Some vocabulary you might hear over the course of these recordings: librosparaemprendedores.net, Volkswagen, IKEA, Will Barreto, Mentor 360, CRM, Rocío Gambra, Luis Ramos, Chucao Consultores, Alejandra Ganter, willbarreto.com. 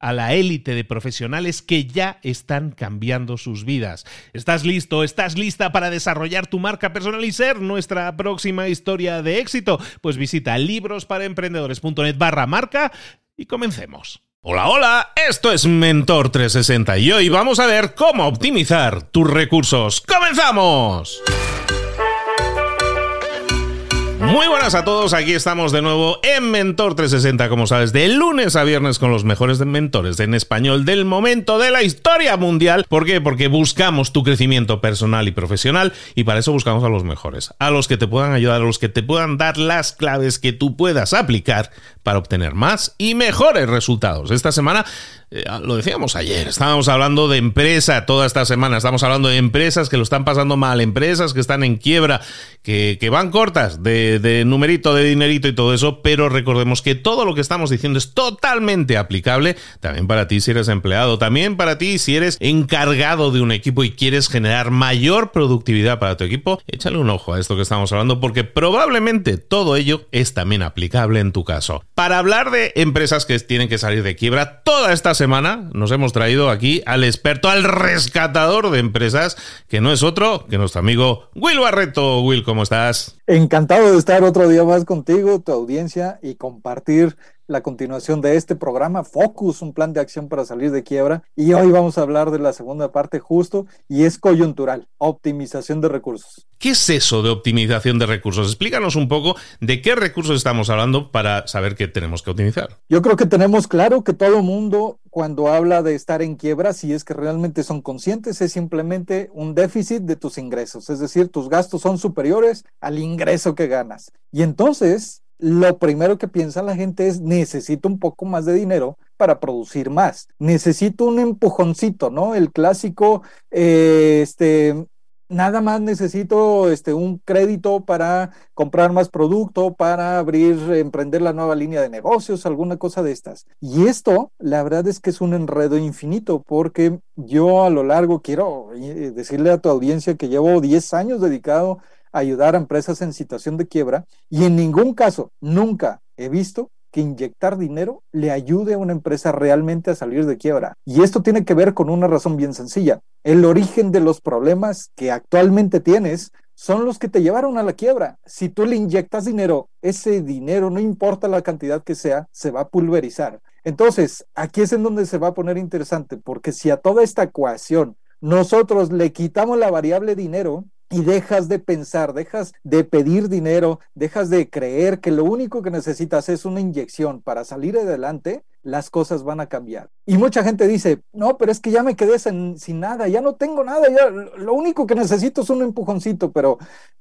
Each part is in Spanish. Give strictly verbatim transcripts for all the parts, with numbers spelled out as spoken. a la élite de profesionales que ya están cambiando sus vidas. ¿Estás listo? ¿Estás lista para desarrollar tu marca personal y ser nuestra próxima historia de éxito? Pues visita librosparaemprendedores.net barra marca y comencemos. Hola, hola, esto es Mentor trescientos sesenta y hoy vamos a ver cómo optimizar tus recursos. ¡Comenzamos! Muy buenas a todos, aquí estamos de nuevo en Mentor trescientos sesenta, como sabes, de lunes a viernes con los mejores mentores en español del momento de la historia mundial. ¿Por qué? Porque buscamos tu crecimiento personal y profesional y para eso buscamos a los mejores, a los que te puedan ayudar, a los que te puedan dar las claves que tú puedas aplicar para obtener más y mejores resultados. Esta semana, eh, lo decíamos ayer, estábamos hablando de empresa toda esta semana, estamos hablando de empresas que lo están pasando mal, empresas que están en quiebra, que, que van cortas de de numerito, de dinerito y todo eso, pero recordemos que todo lo que estamos diciendo es totalmente aplicable también para ti si eres empleado, también para ti si eres encargado de un equipo y quieres generar mayor productividad para tu equipo. Échale un ojo a esto que estamos hablando porque probablemente todo ello es también aplicable en tu caso. Para hablar de empresas que tienen que salir de quiebra, toda esta semana nos hemos traído aquí al experto, al rescatador de empresas, que no es otro que nuestro amigo Will Barreto. Will, ¿cómo estás? Encantado de estar otro día más contigo, tu audiencia, y compartir la continuación de este programa Focus, un plan de acción para salir de quiebra. Y hoy vamos a hablar de la segunda parte justo, y es coyuntural, optimización de recursos. ¿Qué es eso de optimización de recursos? Explícanos un poco de qué recursos estamos hablando para saber qué tenemos que optimizar. Yo creo que tenemos claro que todo mundo, cuando habla de estar en quiebra, si es que realmente son conscientes, es simplemente un déficit de tus ingresos, es decir, tus gastos son superiores al ingreso que ganas. Y entonces, lo primero que piensa la gente es, necesito un poco más de dinero para producir más, necesito un empujoncito, ¿no? El clásico, eh, este... nada más necesito este, un crédito para comprar más producto, para abrir, emprender la nueva línea de negocios, alguna cosa de estas. Y esto, la verdad es que es un enredo infinito, porque yo a lo largo quiero decirle a tu audiencia que llevo diez años dedicado a ayudar a empresas en situación de quiebra y en ningún caso, nunca he visto que inyectar dinero le ayude a una empresa realmente a salir de quiebra. Y esto tiene que ver con una razón bien sencilla. El origen de los problemas que actualmente tienes son los que te llevaron a la quiebra. Si tú le inyectas dinero, ese dinero, no importa la cantidad que sea, se va a pulverizar. Entonces, aquí es en donde se va a poner interesante, porque si a toda esta ecuación nosotros le quitamos la variable dinero, y dejas de pensar, dejas de pedir dinero, dejas de creer que lo único que necesitas es una inyección para salir adelante, las cosas van a cambiar. Y mucha gente dice, no, pero es que ya me quedé sin, sin nada, ya no tengo nada, ya, lo único que necesito es un empujoncito, pero,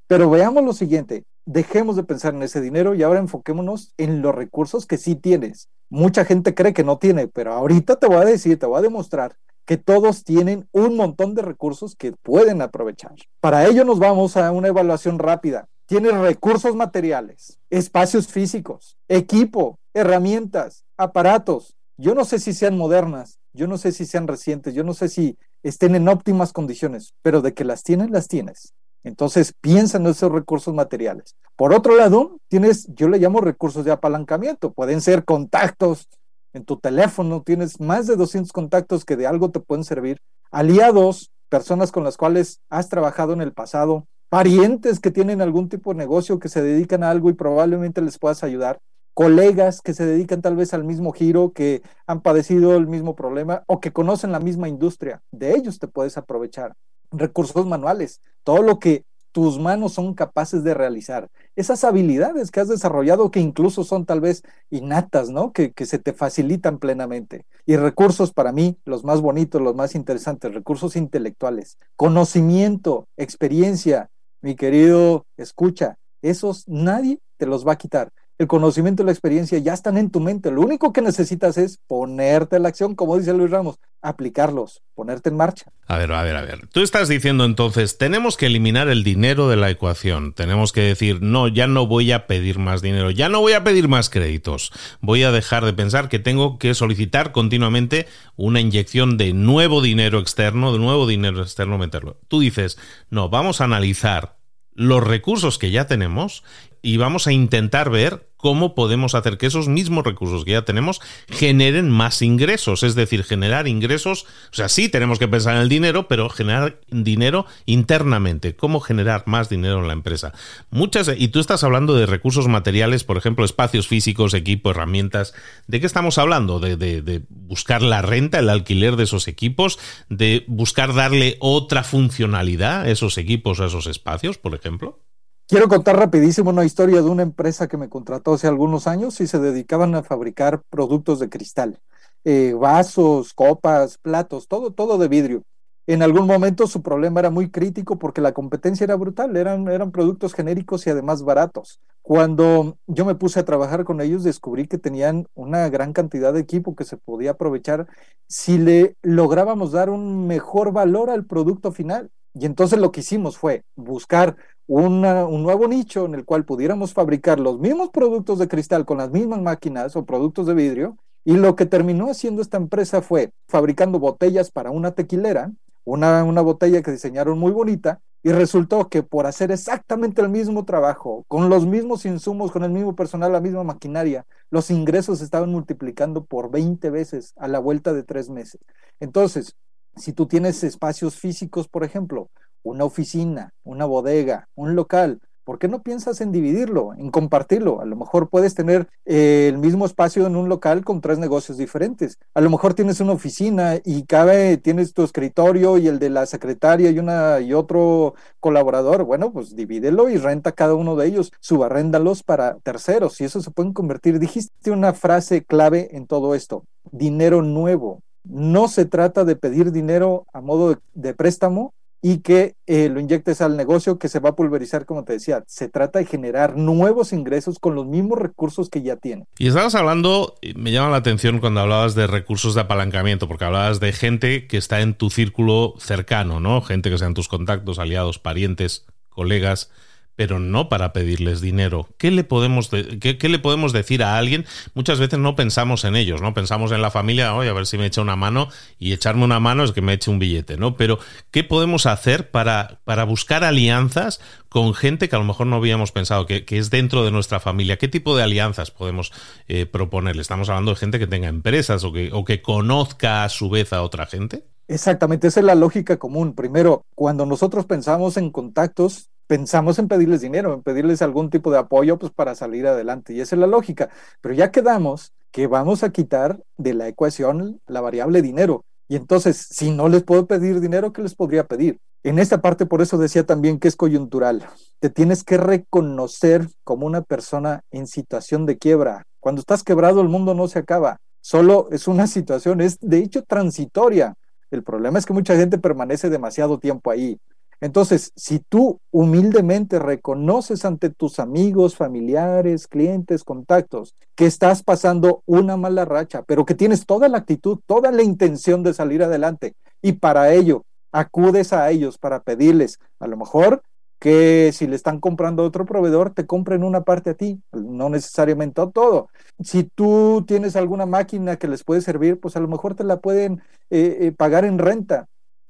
pero veamos lo siguiente, dejemos de pensar en ese dinero y ahora enfoquémonos en los recursos que sí tienes. Mucha gente cree que no tiene, pero ahorita te voy a decir, te voy a demostrar que todos tienen un montón de recursos que pueden aprovechar. Para ello nos vamos a una evaluación rápida. Tienes recursos materiales, espacios físicos, equipo, herramientas, aparatos. Yo no sé si sean modernas, yo no sé si sean recientes, yo no sé si estén en óptimas condiciones, pero de que las tienes, las tienes. Entonces piensa en esos recursos materiales. Por otro lado, tienes, yo le llamo recursos de apalancamiento, pueden ser contactos. En tu teléfono tienes más de doscientos contactos que de algo te pueden servir, aliados, personas con las cuales has trabajado en el pasado, parientes que tienen algún tipo de negocio, que se dedican a algo y probablemente les puedas ayudar, colegas que se dedican tal vez al mismo giro, que han padecido el mismo problema o que conocen la misma industria. De ellos te puedes aprovechar. Recursos manuales, todo lo que tus manos son capaces de realizar, esas habilidades que has desarrollado que incluso son tal vez innatas, ¿no? Que, que se te facilitan plenamente. Y recursos, para mí, los más bonitos, los más interesantes, recursos intelectuales, conocimiento, experiencia, mi querido escucha, esos nadie te los va a quitar. El conocimiento y la experiencia ya están en tu mente, lo único que necesitas es ponerte a la acción, como dice Luis Ramos, aplicarlos, ponerte en marcha. A ver, a ver, a ver, tú estás diciendo entonces, tenemos que eliminar el dinero de la ecuación, tenemos que decir, no, ya no voy a pedir más dinero, ya no voy a pedir más créditos, voy a dejar de pensar que tengo que solicitar continuamente una inyección de nuevo dinero externo, de nuevo dinero externo meterlo. Tú dices, no, vamos a analizar los recursos que ya tenemos y vamos a intentar ver cómo podemos hacer que esos mismos recursos que ya tenemos generen más ingresos, es decir, generar ingresos, o sea, sí tenemos que pensar en el dinero, pero generar dinero internamente, cómo generar más dinero en la empresa. Muchas, y tú estás hablando de recursos materiales, por ejemplo, espacios físicos, equipo, herramientas, ¿de qué estamos hablando? De, de, de buscar la renta, el alquiler de esos equipos, de buscar darle otra funcionalidad a esos equipos, a esos espacios, por ejemplo. Quiero contar rapidísimo una historia de una empresa que me contrató hace algunos años y se dedicaban a fabricar productos de cristal, eh, vasos, copas, platos, todo, todo de vidrio. En algún momento su problema era muy crítico porque la competencia era brutal, eran, eran productos genéricos y además baratos. Cuando yo me puse a trabajar con ellos, descubrí que tenían una gran cantidad de equipo que se podía aprovechar si le lográbamos dar un mejor valor al producto final. Y entonces lo que hicimos fue buscar una, un nuevo nicho en el cual pudiéramos fabricar los mismos productos de cristal con las mismas máquinas o productos de vidrio. Y lo que terminó haciendo esta empresa fue fabricando botellas para una tequilera, una, una botella que diseñaron muy bonita, y resultó que por hacer exactamente el mismo trabajo, con los mismos insumos, con el mismo personal, la misma maquinaria, los ingresos estaban multiplicando por veinte veces a la vuelta de tres meses. Entonces, si tú tienes espacios físicos, por ejemplo, una oficina, una bodega, un local, ¿por qué no piensas en dividirlo, en compartirlo? A lo mejor puedes tener eh, el mismo espacio en un local con tres negocios diferentes. A lo mejor tienes una oficina y cabe, tienes tu escritorio y el de la secretaria y, una, y otro colaborador. Bueno, pues divídelo y renta cada uno de ellos, subarréndalos para terceros y eso se pueden convertir. Dijiste una frase clave en todo esto, dinero nuevo. No se trata de pedir dinero a modo de, de préstamo y que eh, lo inyectes al negocio que se va a pulverizar, como te decía. Se trata de generar nuevos ingresos con los mismos recursos que ya tienen. Y estabas hablando, me llama la atención cuando hablabas de recursos de apalancamiento, porque hablabas de gente que está en tu círculo cercano, ¿no? Gente que sean tus contactos, aliados, parientes, colegas, pero no para pedirles dinero. ¿Qué le podemos de- qué, qué le podemos decir a alguien? Muchas veces no pensamos en ellos, ¿no? Pensamos en la familia, oye, a ver si me echa una mano, y echarme una mano es que me eche un billete, ¿no? Pero, ¿qué podemos hacer para, para buscar alianzas con gente que a lo mejor no habíamos pensado, que, que es dentro de nuestra familia? ¿Qué tipo de alianzas podemos eh, proponerle? ¿Estamos hablando de gente que tenga empresas o que, o que conozca a su vez a otra gente? Exactamente, esa es la lógica común. Primero, cuando nosotros pensamos en contactos, pensamos en pedirles dinero, en pedirles algún tipo de apoyo pues, para salir adelante, y esa es la lógica. Pero ya quedamos que vamos a quitar de la ecuación la variable dinero. Y entonces, si no les puedo pedir dinero, ¿qué les podría pedir? En esta parte, por eso decía también que es coyuntural. Te tienes que reconocer como una persona en situación de quiebra. Cuando estás quebrado, el mundo no se acaba. Solo es una situación, es de hecho transitoria. El problema es que mucha gente permanece demasiado tiempo ahí. Entonces, si tú humildemente reconoces ante tus amigos, familiares, clientes, contactos, que estás pasando una mala racha, pero que tienes toda la actitud, toda la intención de salir adelante, y para ello acudes a ellos para pedirles, a lo mejor, que si le están comprando a otro proveedor, te compren una parte a ti, no necesariamente todo. Si tú tienes alguna máquina que les puede servir, pues a lo mejor te la pueden eh, eh, pagar en renta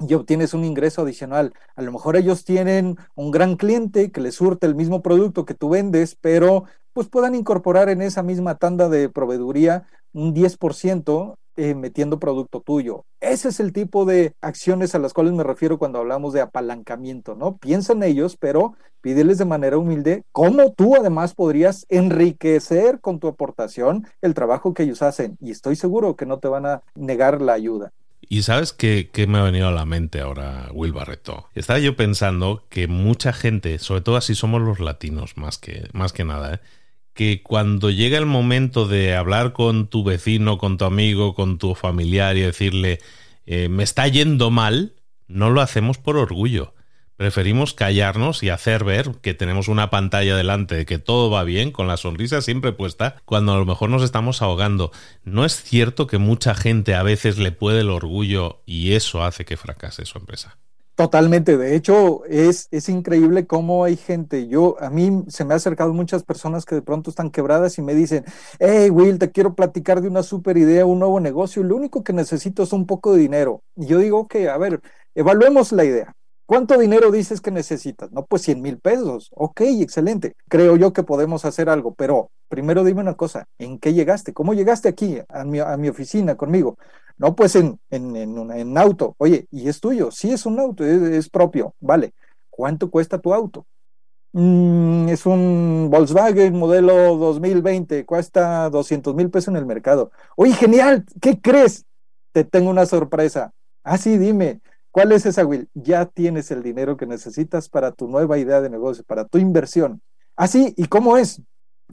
y obtienes un ingreso adicional. A lo mejor ellos tienen un gran cliente que les surte el mismo producto que tú vendes, pero pues puedan incorporar en esa misma tanda de proveeduría un diez por ciento eh, metiendo producto tuyo. Ese es el tipo de acciones a las cuales me refiero cuando hablamos de apalancamiento, ¿no? Piensa en ellos, pero pídeles de manera humilde cómo tú además podrías enriquecer con tu aportación el trabajo que ellos hacen, y estoy seguro que no te van a negar la ayuda. Y ¿sabes qué, qué me ha venido a la mente ahora, Will Barreto? Estaba yo pensando que mucha gente, sobre todo así somos los latinos más que, más que nada, ¿eh? Que cuando llega el momento de hablar con tu vecino, con tu amigo, con tu familiar y decirle eh, me está yendo mal, no lo hacemos por orgullo. Preferimos callarnos y hacer ver que tenemos una pantalla delante de que todo va bien, con la sonrisa siempre puesta, cuando a lo mejor nos estamos ahogando. ¿No es cierto que mucha gente a veces le puede el orgullo y eso hace que fracase su empresa? Totalmente. De hecho, es, es increíble cómo hay gente. Yo, a mí se me ha acercado muchas personas que de pronto están quebradas y me dicen, hey Will, te quiero platicar de una super idea, un nuevo negocio, y lo único que necesito es un poco de dinero. Y yo digo, ok, a ver, evaluemos la idea. ¿Cuánto dinero dices que necesitas? No, pues cien mil pesos. Ok, excelente. Creo yo que podemos hacer algo, pero primero dime una cosa. ¿En qué llegaste? ¿Cómo llegaste aquí a mi, a mi oficina conmigo? No, pues en, en, en, una, en auto. Oye, ¿y es tuyo? Sí, es un auto, es, es propio. Vale. ¿Cuánto cuesta tu auto? Mm, es un Volkswagen modelo dos mil veinte. Cuesta doscientos mil pesos en el mercado. Oye, genial. ¿Qué crees? Te tengo una sorpresa. Ah, sí, dime. ¿Cuál es esa, Will? Ya tienes el dinero que necesitas para tu nueva idea de negocio, para tu inversión. Ah, sí, ¿y cómo es?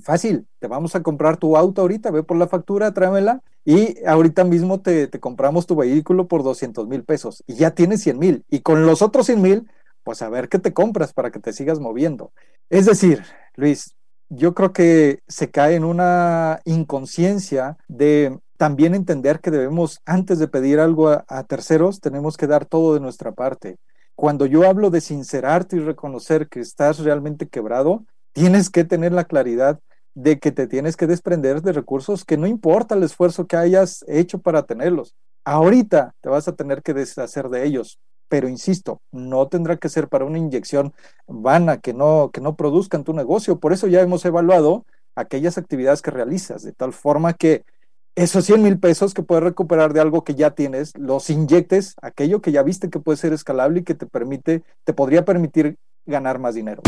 Fácil, te vamos a comprar tu auto ahorita, ve por la factura, tráemela y ahorita mismo te, te compramos tu vehículo por doscientos mil pesos y ya tienes cien mil. Y con los otros cien mil, pues a ver qué te compras para que te sigas moviendo. Es decir, Luis, yo creo que se cae en una inconsciencia de... También entender que debemos, antes de pedir algo a, a terceros, tenemos que dar todo de nuestra parte. Cuando yo hablo de sincerarte y reconocer que estás realmente quebrado, tienes que tener la claridad de que te tienes que desprender de recursos que no importa el esfuerzo que hayas hecho para tenerlos. Ahorita te vas a tener que deshacer de ellos, pero insisto, no tendrá que ser para una inyección vana que no, que no produzca en tu negocio. Por eso ya hemos evaluado aquellas actividades que realizas, de tal forma que esos cien mil pesos que puedes recuperar de algo que ya tienes, los inyectes a aquello que ya viste que puede ser escalable y que te permite, te podría permitir ganar más dinero.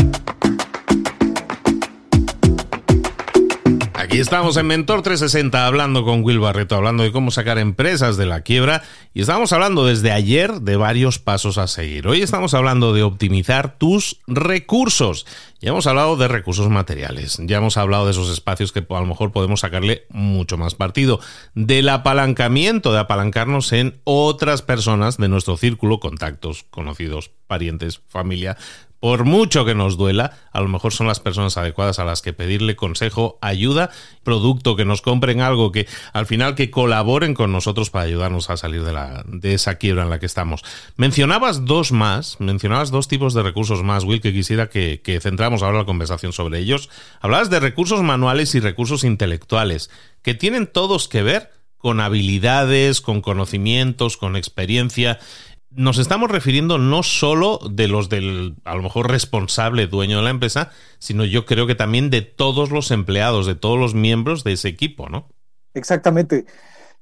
Aquí estamos en Mentor trescientos sesenta hablando con Will Barreto, hablando de cómo sacar empresas de la quiebra, y estamos hablando desde ayer de varios pasos a seguir. Hoy estamos hablando de optimizar tus recursos. Ya hemos hablado de recursos materiales, ya hemos hablado de esos espacios que a lo mejor podemos sacarle mucho más partido, del apalancamiento, de apalancarnos en otras personas de nuestro círculo, contactos, conocidos, parientes, familia. Por mucho que nos duela, a lo mejor son las personas adecuadas a las que pedirle consejo, ayuda, producto, que nos compren algo, que al final que colaboren con nosotros para ayudarnos a salir de, la, de esa quiebra en la que estamos. Mencionabas dos más, mencionabas dos tipos de recursos más, Will, que quisiera que, que centramos ahora la conversación sobre ellos. Hablabas de recursos manuales y recursos intelectuales, que tienen todos que ver con habilidades, con conocimientos, con experiencia. Nos estamos refiriendo no solo de los del, a lo mejor, responsable dueño de la empresa, sino yo creo que también de todos los empleados, de todos los miembros de ese equipo, ¿no? Exactamente.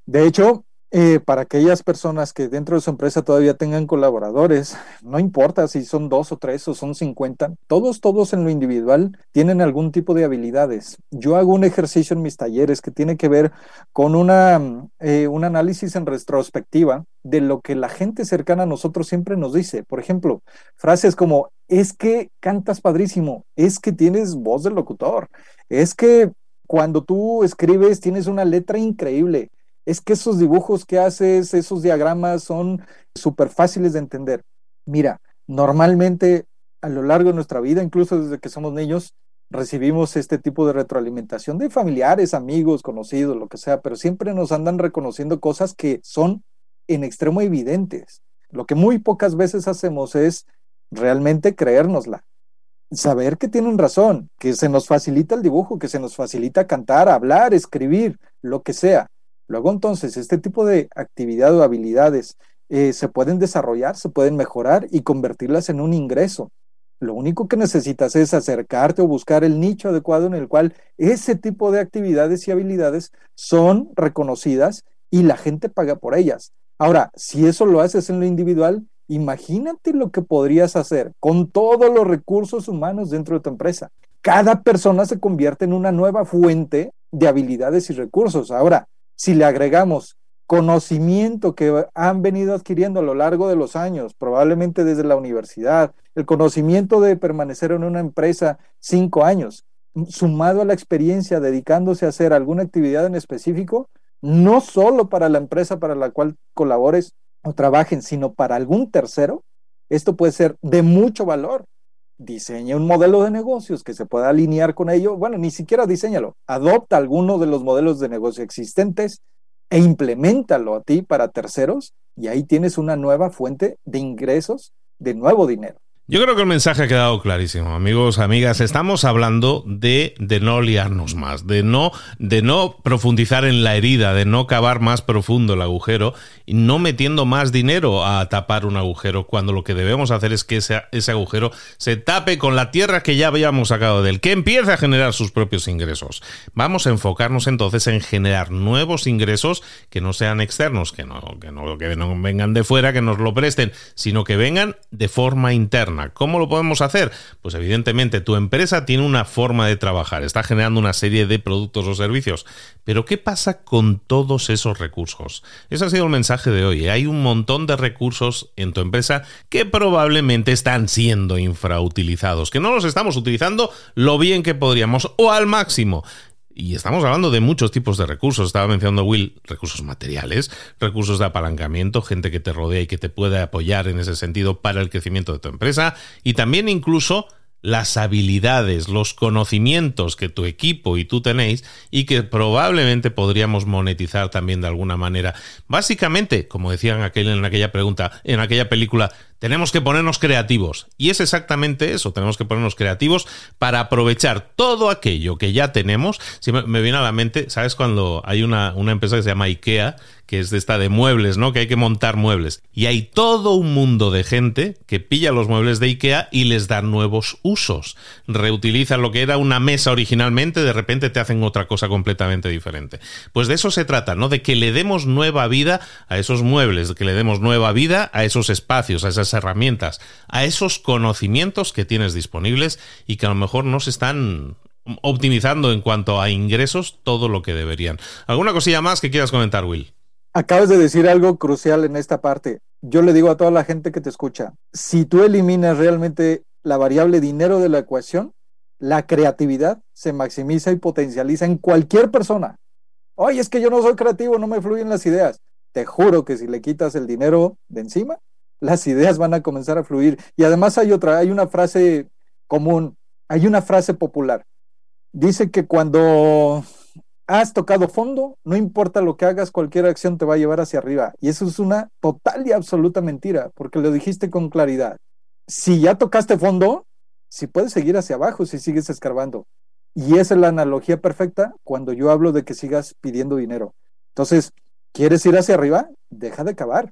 De hecho, eh, para aquellas personas que dentro de su empresa todavía tengan colaboradores, no importa si son dos o tres o son cincuenta, todos, todos en lo individual tienen algún tipo de habilidades. Yo hago un ejercicio en mis talleres que tiene que ver con una, eh, un análisis en retrospectiva de lo que la gente cercana a nosotros siempre nos dice. Por ejemplo, frases como, es que cantas padrísimo, es que tienes voz de locutor, es que cuando tú escribes tienes una letra increíble, es que esos dibujos que haces, esos diagramas son súper fáciles de entender. Mira, Normalmente, a lo largo de nuestra vida, incluso desde que somos niños, recibimos este tipo de retroalimentación de familiares, amigos, conocidos, lo que sea, pero siempre nos andan reconociendo cosas que son en extremo evidentes. Lo que muy pocas veces hacemos es realmente creérnosla. Saber que tienen razón, que se nos facilita el dibujo, que se nos facilita cantar, hablar, escribir, lo que sea. Luego entonces, este tipo de actividad o habilidades eh, se pueden desarrollar, se pueden mejorar y convertirlas en un ingreso. Lo único que necesitas es acercarte o buscar el nicho adecuado en el cual ese tipo de actividades y habilidades son reconocidas y la gente paga por ellas. Ahora, si eso lo haces en lo individual, imagínate lo que podrías hacer con todos los recursos humanos dentro de tu empresa. Cada persona se convierte en una nueva fuente de habilidades y recursos. Ahora, si le agregamos conocimiento que han venido adquiriendo a lo largo de los años, probablemente desde la universidad, el conocimiento de permanecer en una empresa cinco años, sumado a la experiencia dedicándose a hacer alguna actividad en específico, no solo para la empresa para la cual colabores, o trabajen, sino para algún tercero, esto puede ser de mucho valor. Diseña un modelo de negocios que se pueda alinear con ello. Bueno, ni siquiera diséñalo. Adopta alguno de los modelos de negocio existentes e impleméntalo a ti para terceros y ahí tienes una nueva fuente de ingresos, de nuevo dinero. Yo creo que el mensaje ha quedado clarísimo, amigos, amigas. Estamos hablando de, de no liarnos más, de no, de no profundizar en la herida, de no cavar más profundo el agujero y no metiendo más dinero a tapar un agujero cuando lo que debemos hacer es que ese, ese agujero se tape con la tierra que ya habíamos sacado de él, que empiece a generar sus propios ingresos. Vamos a enfocarnos entonces en generar nuevos ingresos que no sean externos, que no, que no, que no vengan de fuera, que nos lo presten, sino que vengan de forma interna. ¿Cómo lo podemos hacer? Pues evidentemente tu empresa tiene una forma de trabajar, está generando una serie de productos o servicios, pero ¿qué pasa con todos esos recursos? Ese ha sido el mensaje de hoy. Hay un montón de recursos en tu empresa que probablemente están siendo infrautilizados, que no los estamos utilizando lo bien que podríamos o al máximo. Y estamos hablando de muchos tipos de recursos. Estaba mencionando Will, recursos materiales, recursos de apalancamiento, gente que te rodea y que te puede apoyar en ese sentido para el crecimiento de tu empresa y también incluso las habilidades, los conocimientos que tu equipo y tú tenéis y que probablemente podríamos monetizar también de alguna manera. Básicamente, como decían aquel en aquella pregunta, en aquella película, tenemos que ponernos creativos. Y es exactamente eso, tenemos que ponernos creativos para aprovechar todo aquello que ya tenemos. Si me, me viene a la mente, ¿sabes? Cuando hay una, una empresa que se llama IKEA, que es de esta de muebles, ¿no? Que hay que montar muebles. Y hay todo un mundo de gente que pilla los muebles de IKEA y les da nuevos usos. Reutilizan lo que era una mesa originalmente, de repente te hacen otra cosa completamente diferente. Pues de eso se trata, ¿no? De que le demos nueva vida a esos muebles, de que le demos nueva vida a esos espacios, a esas herramientas, a esos conocimientos que tienes disponibles y que a lo mejor no se están optimizando en cuanto a ingresos todo lo que deberían. ¿Alguna cosilla más que quieras comentar, Will? Acabas de decir algo crucial en esta parte. Yo le digo a toda la gente que te escucha, si tú eliminas realmente la variable dinero de la ecuación, la creatividad se maximiza y potencializa en cualquier persona. Oye, es que yo no soy creativo, no me fluyen las ideas. Te juro que si le quitas el dinero de encima, las ideas van a comenzar a fluir. Y además hay otra, hay una frase común, hay una frase popular. Dice que cuando has tocado fondo, no importa lo que hagas, cualquier acción te va a llevar hacia arriba. Y eso es una total y absoluta mentira, porque lo dijiste con claridad. Si ya tocaste fondo, si puedes seguir hacia abajo, si sigues escarbando. Y esa es la analogía perfecta cuando yo hablo de que sigas pidiendo dinero. Entonces, ¿quieres ir hacia arriba? Deja de cavar.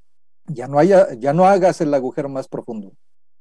Ya no haya, ya no hagas el agujero más profundo.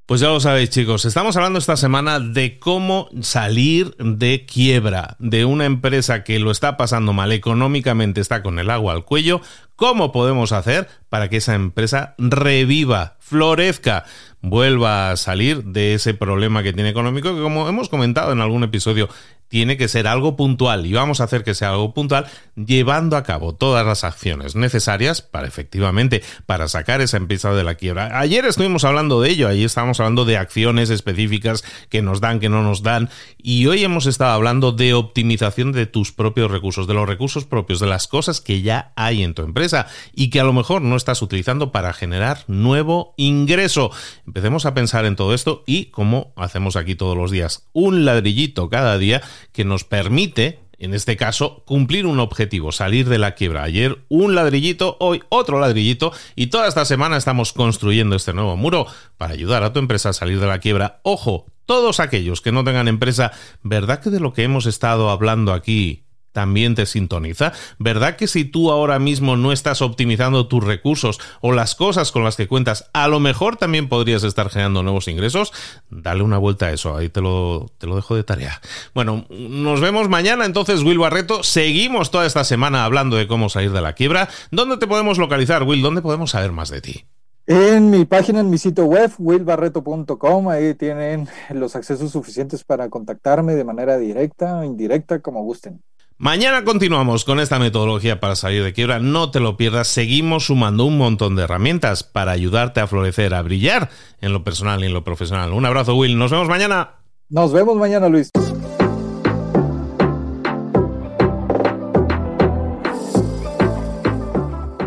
Pues ya lo sabéis, chicos, estamos hablando esta semana de cómo salir de quiebra de una empresa que lo está pasando mal económicamente, está con el agua al cuello, cómo podemos hacer para que esa empresa reviva, florezca, vuelva a salir de ese problema que tiene económico, que como hemos comentado en algún episodio, tiene que ser algo puntual, y vamos a hacer que sea algo puntual llevando a cabo todas las acciones necesarias para efectivamente para sacar esa empresa de la quiebra. Ayer estuvimos hablando de ello, ayer estábamos hablando de acciones específicas que nos dan, que no nos dan, y hoy hemos estado hablando de optimización de tus propios recursos, de los recursos propios, de las cosas que ya hay en tu empresa y que a lo mejor no estás utilizando para generar nuevo ingreso. Empecemos a pensar en todo esto y, como hacemos aquí todos los días, un ladrillito cada día que nos permite, en este caso, cumplir un objetivo, salir de la quiebra. Ayer un ladrillito, hoy otro ladrillito, y toda esta semana estamos construyendo este nuevo muro para ayudar a tu empresa a salir de la quiebra. Ojo, todos aquellos que no tengan empresa, ¿verdad que de lo que hemos estado hablando aquí también te sintoniza? ¿Verdad que si tú ahora mismo no estás optimizando tus recursos o las cosas con las que cuentas, a lo mejor también podrías estar generando nuevos ingresos? Dale una vuelta a eso, ahí te lo, te lo dejo de tarea. Bueno, nos vemos mañana entonces, Will Barreto. Seguimos toda esta semana hablando de cómo salir de la quiebra. ¿Dónde te podemos localizar, Will? ¿Dónde podemos saber más de ti? En mi página, en mi sitio web, will barreto punto com, ahí tienen los accesos suficientes para contactarme de manera directa o indirecta, como gusten. Mañana continuamos con esta metodología para salir de quiebra, no te lo pierdas, seguimos sumando un montón de herramientas para ayudarte a florecer, a brillar en lo personal y en lo profesional. Un abrazo, Will, nos vemos mañana. Nos vemos mañana, Luis.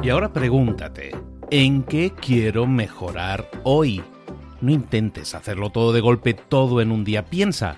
Y ahora pregúntate, ¿en qué quiero mejorar hoy? No intentes hacerlo todo de golpe, todo en un día, piensa.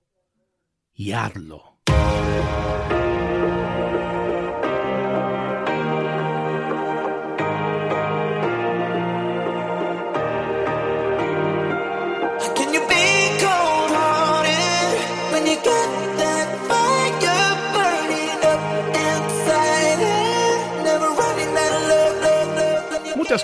Y hazlo. Muchas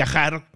viajar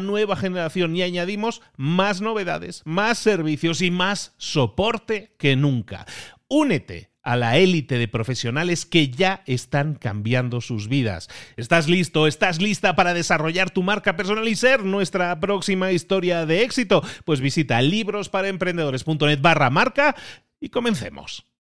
nueva generación y añadimos más novedades, más servicios y más soporte que nunca. Únete a la élite de profesionales que ya están cambiando sus vidas. ¿Estás listo? ¿Estás lista para desarrollar tu marca personal y ser nuestra próxima historia de éxito? Pues visita librosparaemprendedores.net barra marca y comencemos.